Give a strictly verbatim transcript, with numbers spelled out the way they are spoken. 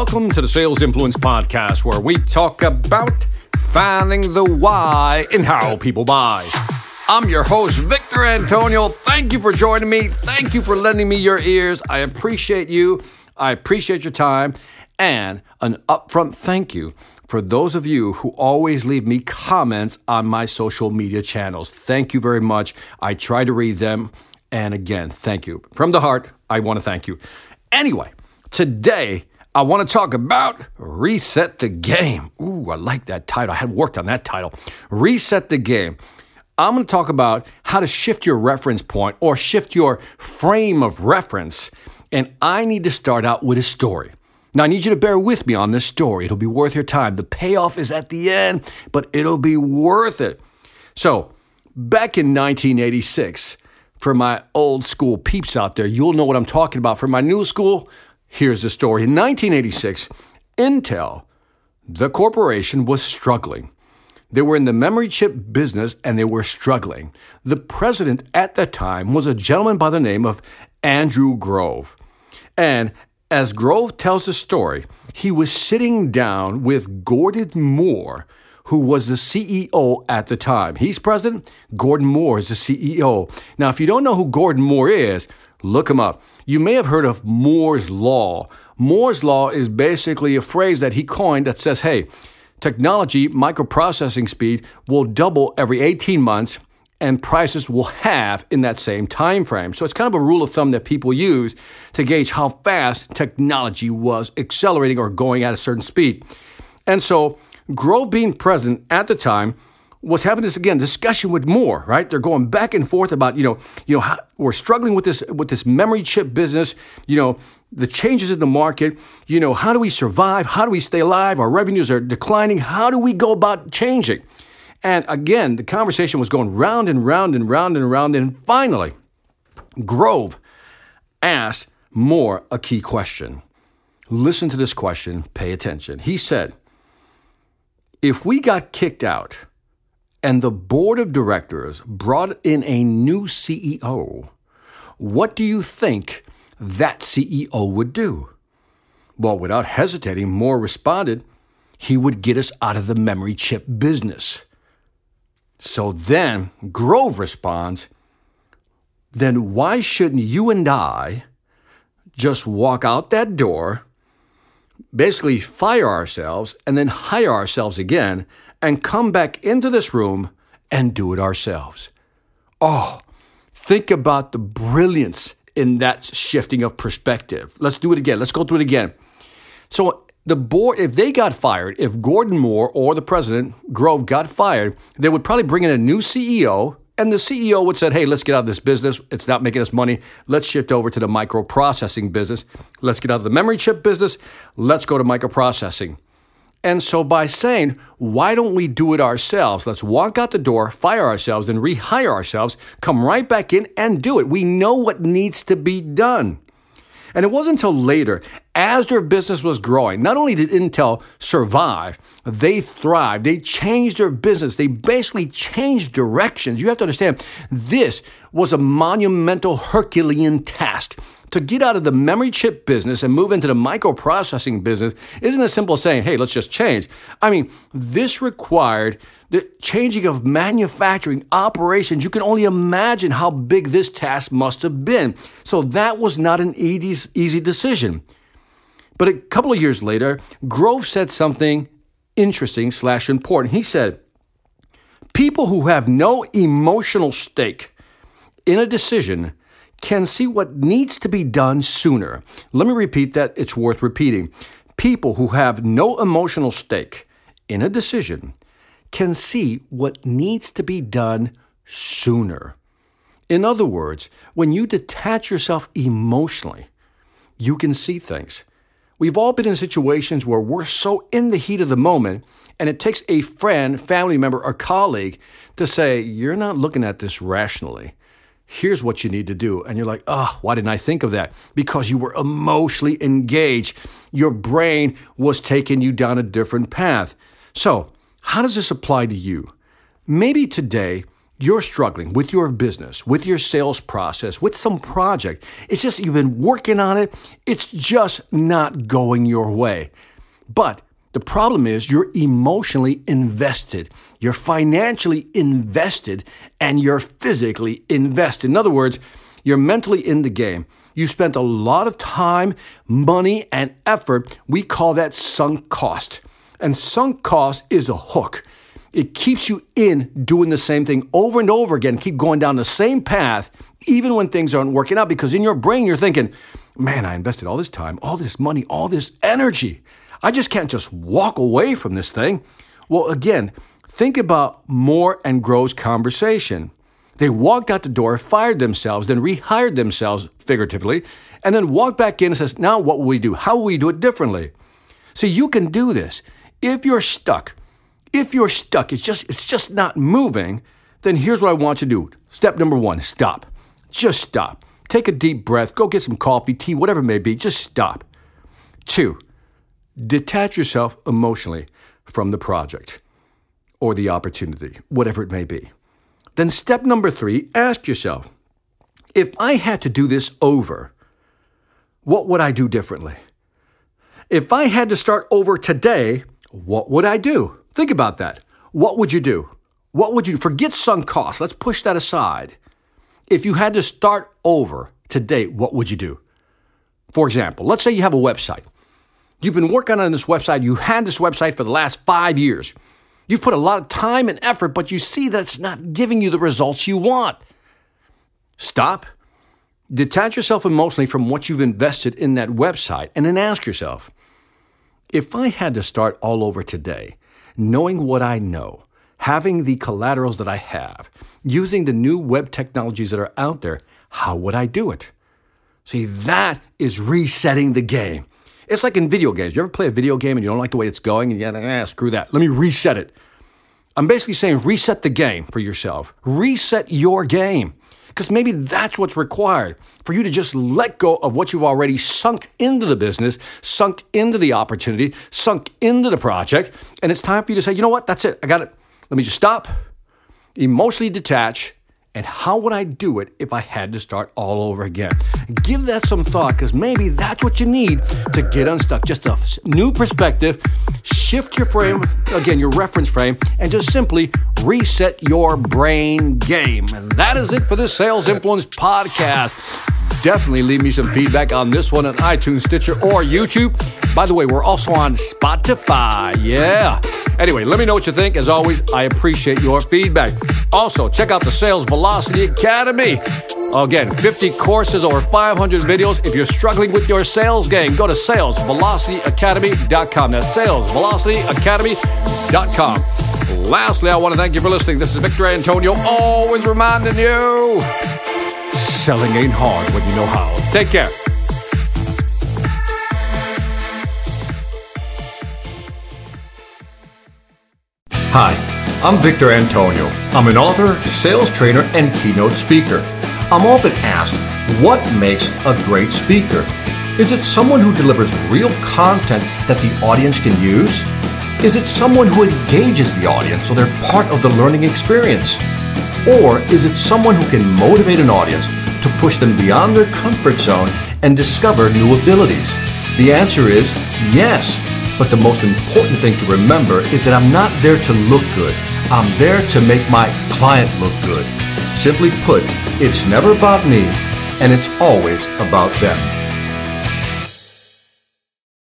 Welcome to the Sales Influence Podcast, where we talk about finding the why in how people buy. I'm your host, Victor Antonio. Thank you for joining me. Thank you for lending me your ears. I appreciate you. I appreciate your time. And an upfront thank you for those of you who always leave me comments on my social media channels. Thank you very much. I try to read them. And again, thank you. From the heart, I want to thank you. Anyway, today, I want to talk about Reset the Game. Ooh, I like that title. I had worked on that title. Reset the Game. I'm going to talk about how to shift your reference point or shift your frame of reference. And I need to start out with a story. Now, I need you to bear with me on this story. It'll be worth your time. The payoff is at the end, but it'll be worth it. So, back in nineteen eighty-six, for my old school peeps out there, you'll know what I'm talking about. For my new school, here's the story. In nineteen eighty-six, Intel, the corporation, was struggling. They were in the memory chip business, and they were struggling. The president at the time was a gentleman by the name of Andrew Grove. And as Grove tells the story, he was sitting down with Gordon Moore, who was the C E O at the time. He's president. Gordon Moore is the C E O. Now, if you don't know who Gordon Moore is, look him up. You may have heard of Moore's Law. Moore's Law is basically a phrase that he coined that says, hey, technology, microprocessing speed will double every eighteen months, and prices will halve in that same time frame. So it's kind of a rule of thumb that people use to gauge how fast technology was accelerating or going at a certain speed. And so Grove, being president at the time, was having this, again, discussion with Moore, right? They're going back and forth about, you know, you know, how we're struggling with this with this memory chip business, you know, the changes in the market, you know, how do we survive? How do we stay alive? Our revenues are declining. How do we go about changing? And again, the conversation was going round and round and round and round. And finally, Grove asked Moore a key question. Listen to this question. Pay attention. He said, if we got kicked out and the board of directors brought in a new C E O, what do you think that C E O would do? Well, without hesitating, Moore responded, he would get us out of the memory chip business. So then Grove responds, then why shouldn't you and I just walk out that door, basically fire ourselves, and then hire ourselves again and come back into this room and do it ourselves? Oh, think about the brilliance in that shifting of perspective. Let's do it again. Let's go through it again. So the board, if they got fired, if Gordon Moore or the president, Grove, got fired, they would probably bring in a new C E O, and the C E O would say, hey, let's get out of this business. It's not making us money. Let's shift over to the microprocessing business. Let's get out of the memory chip business. Let's go to microprocessing. And so by saying, why don't we do it ourselves? Let's walk out the door, fire ourselves, and rehire ourselves, come right back in and do it. We know what needs to be done. And it wasn't until later, as their business was growing, not only did Intel survive, they thrived. They changed their business. They basically changed directions. You have to understand, this was a monumental Herculean task. To get out of the memory chip business and move into the microprocessing business isn't as simple as saying, hey, let's just change. I mean, this required the changing of manufacturing operations. You can only imagine how big this task must have been. So that was not an easy decision. But a couple of years later, Grove said something interesting slash important. He said, people who have no emotional stake in a decision can see what needs to be done sooner. Let me repeat that. It's worth repeating. People who have no emotional stake in a decision can see what needs to be done sooner. In other words, when you detach yourself emotionally, you can see things. We've all been in situations where we're so in the heat of the moment, and it takes a friend, family member, or colleague to say, you're not looking at this rationally. Here's what you need to do. And you're like, oh, why didn't I think of that? Because you were emotionally engaged. Your brain was taking you down a different path. So how does this apply to you? Maybe today you're struggling with your business, with your sales process, with some project. It's just you've been working on it. It's just not going your way. But the problem is you're emotionally invested, you're financially invested, and you're physically invested. In other words, you're mentally in the game. You spent a lot of time, money, and effort. We call that sunk cost. And sunk cost is a hook. It keeps you in doing the same thing over and over again, keep going down the same path, even when things aren't working out, because in your brain, you're thinking, man, I invested all this time, all this money, all this energy. I just can't just walk away from this thing. Well, again, think about Moore and Grove's conversation. They walked out the door, fired themselves, then rehired themselves, figuratively, and then walked back in and says, now what will we do? How will we do it differently? See, you can do this. If you're stuck, if you're stuck, it's just it's just not moving, then here's what I want you to do. Step number one, stop. Just stop. Take a deep breath. Go get some coffee, tea, whatever it may be. Just stop. Two, detach yourself emotionally from the project or the opportunity, whatever it may be. Then step number three, ask yourself, if I had to do this over, what would I do differently? If I had to start over today, what would I do? Think about that. What would you do? What would you do? Forget sunk cost. Let's push that aside. If you had to start over today, what would you do? For example, let's say you have a website. You've been working on this website. You've had this website for the last five years. You've put a lot of time and effort, but you see that it's not giving you the results you want. Stop. Detach yourself emotionally from what you've invested in that website, and then ask yourself, if I had to start all over today, knowing what I know, having the collaterals that I have, using the new web technologies that are out there, how would I do it? See, that is resetting the game. It's like in video games. You ever play a video game and you don't like the way it's going and you're like, ah, screw that. Let me reset it. I'm basically saying reset the game for yourself. Reset your game, because maybe that's what's required for you to just let go of what you've already sunk into the business, sunk into the opportunity, sunk into the project, and it's time for you to say, you know what, that's it, I got it. Let me just stop, emotionally detach, and how would I do it if I had to start all over again? Give that some thought, because maybe that's what you need to get unstuck. Just a new perspective, shift your frame, again, your reference frame, and just simply reset your brain game. And that is it for this Sales Influence Podcast. Definitely leave me some feedback on this one on iTunes, Stitcher, or YouTube. By the way, we're also on Spotify. Yeah. Anyway, let me know what you think. As always, I appreciate your feedback. Also, check out the Sales Velocity Academy. Again, fifty courses, over five hundred videos. If you're struggling with your sales game, go to sales velocity academy dot com. That's sales velocity academy dot com. Lastly, I want to thank you for listening. This is Victor Antonio, always reminding you, selling ain't hard when you know how. Take care. Hi, I'm Victor Antonio. I'm an author, sales trainer, and keynote speaker. I'm often asked, what makes a great speaker? Is it someone who delivers real content that the audience can use? Is it someone who engages the audience so they're part of the learning experience? Or is it someone who can motivate an audience to push them beyond their comfort zone and discover new abilities? The answer is yes. But the most important thing to remember is that I'm not there to look good. I'm there to make my client look good. Simply put, it's never about me, and it's always about them.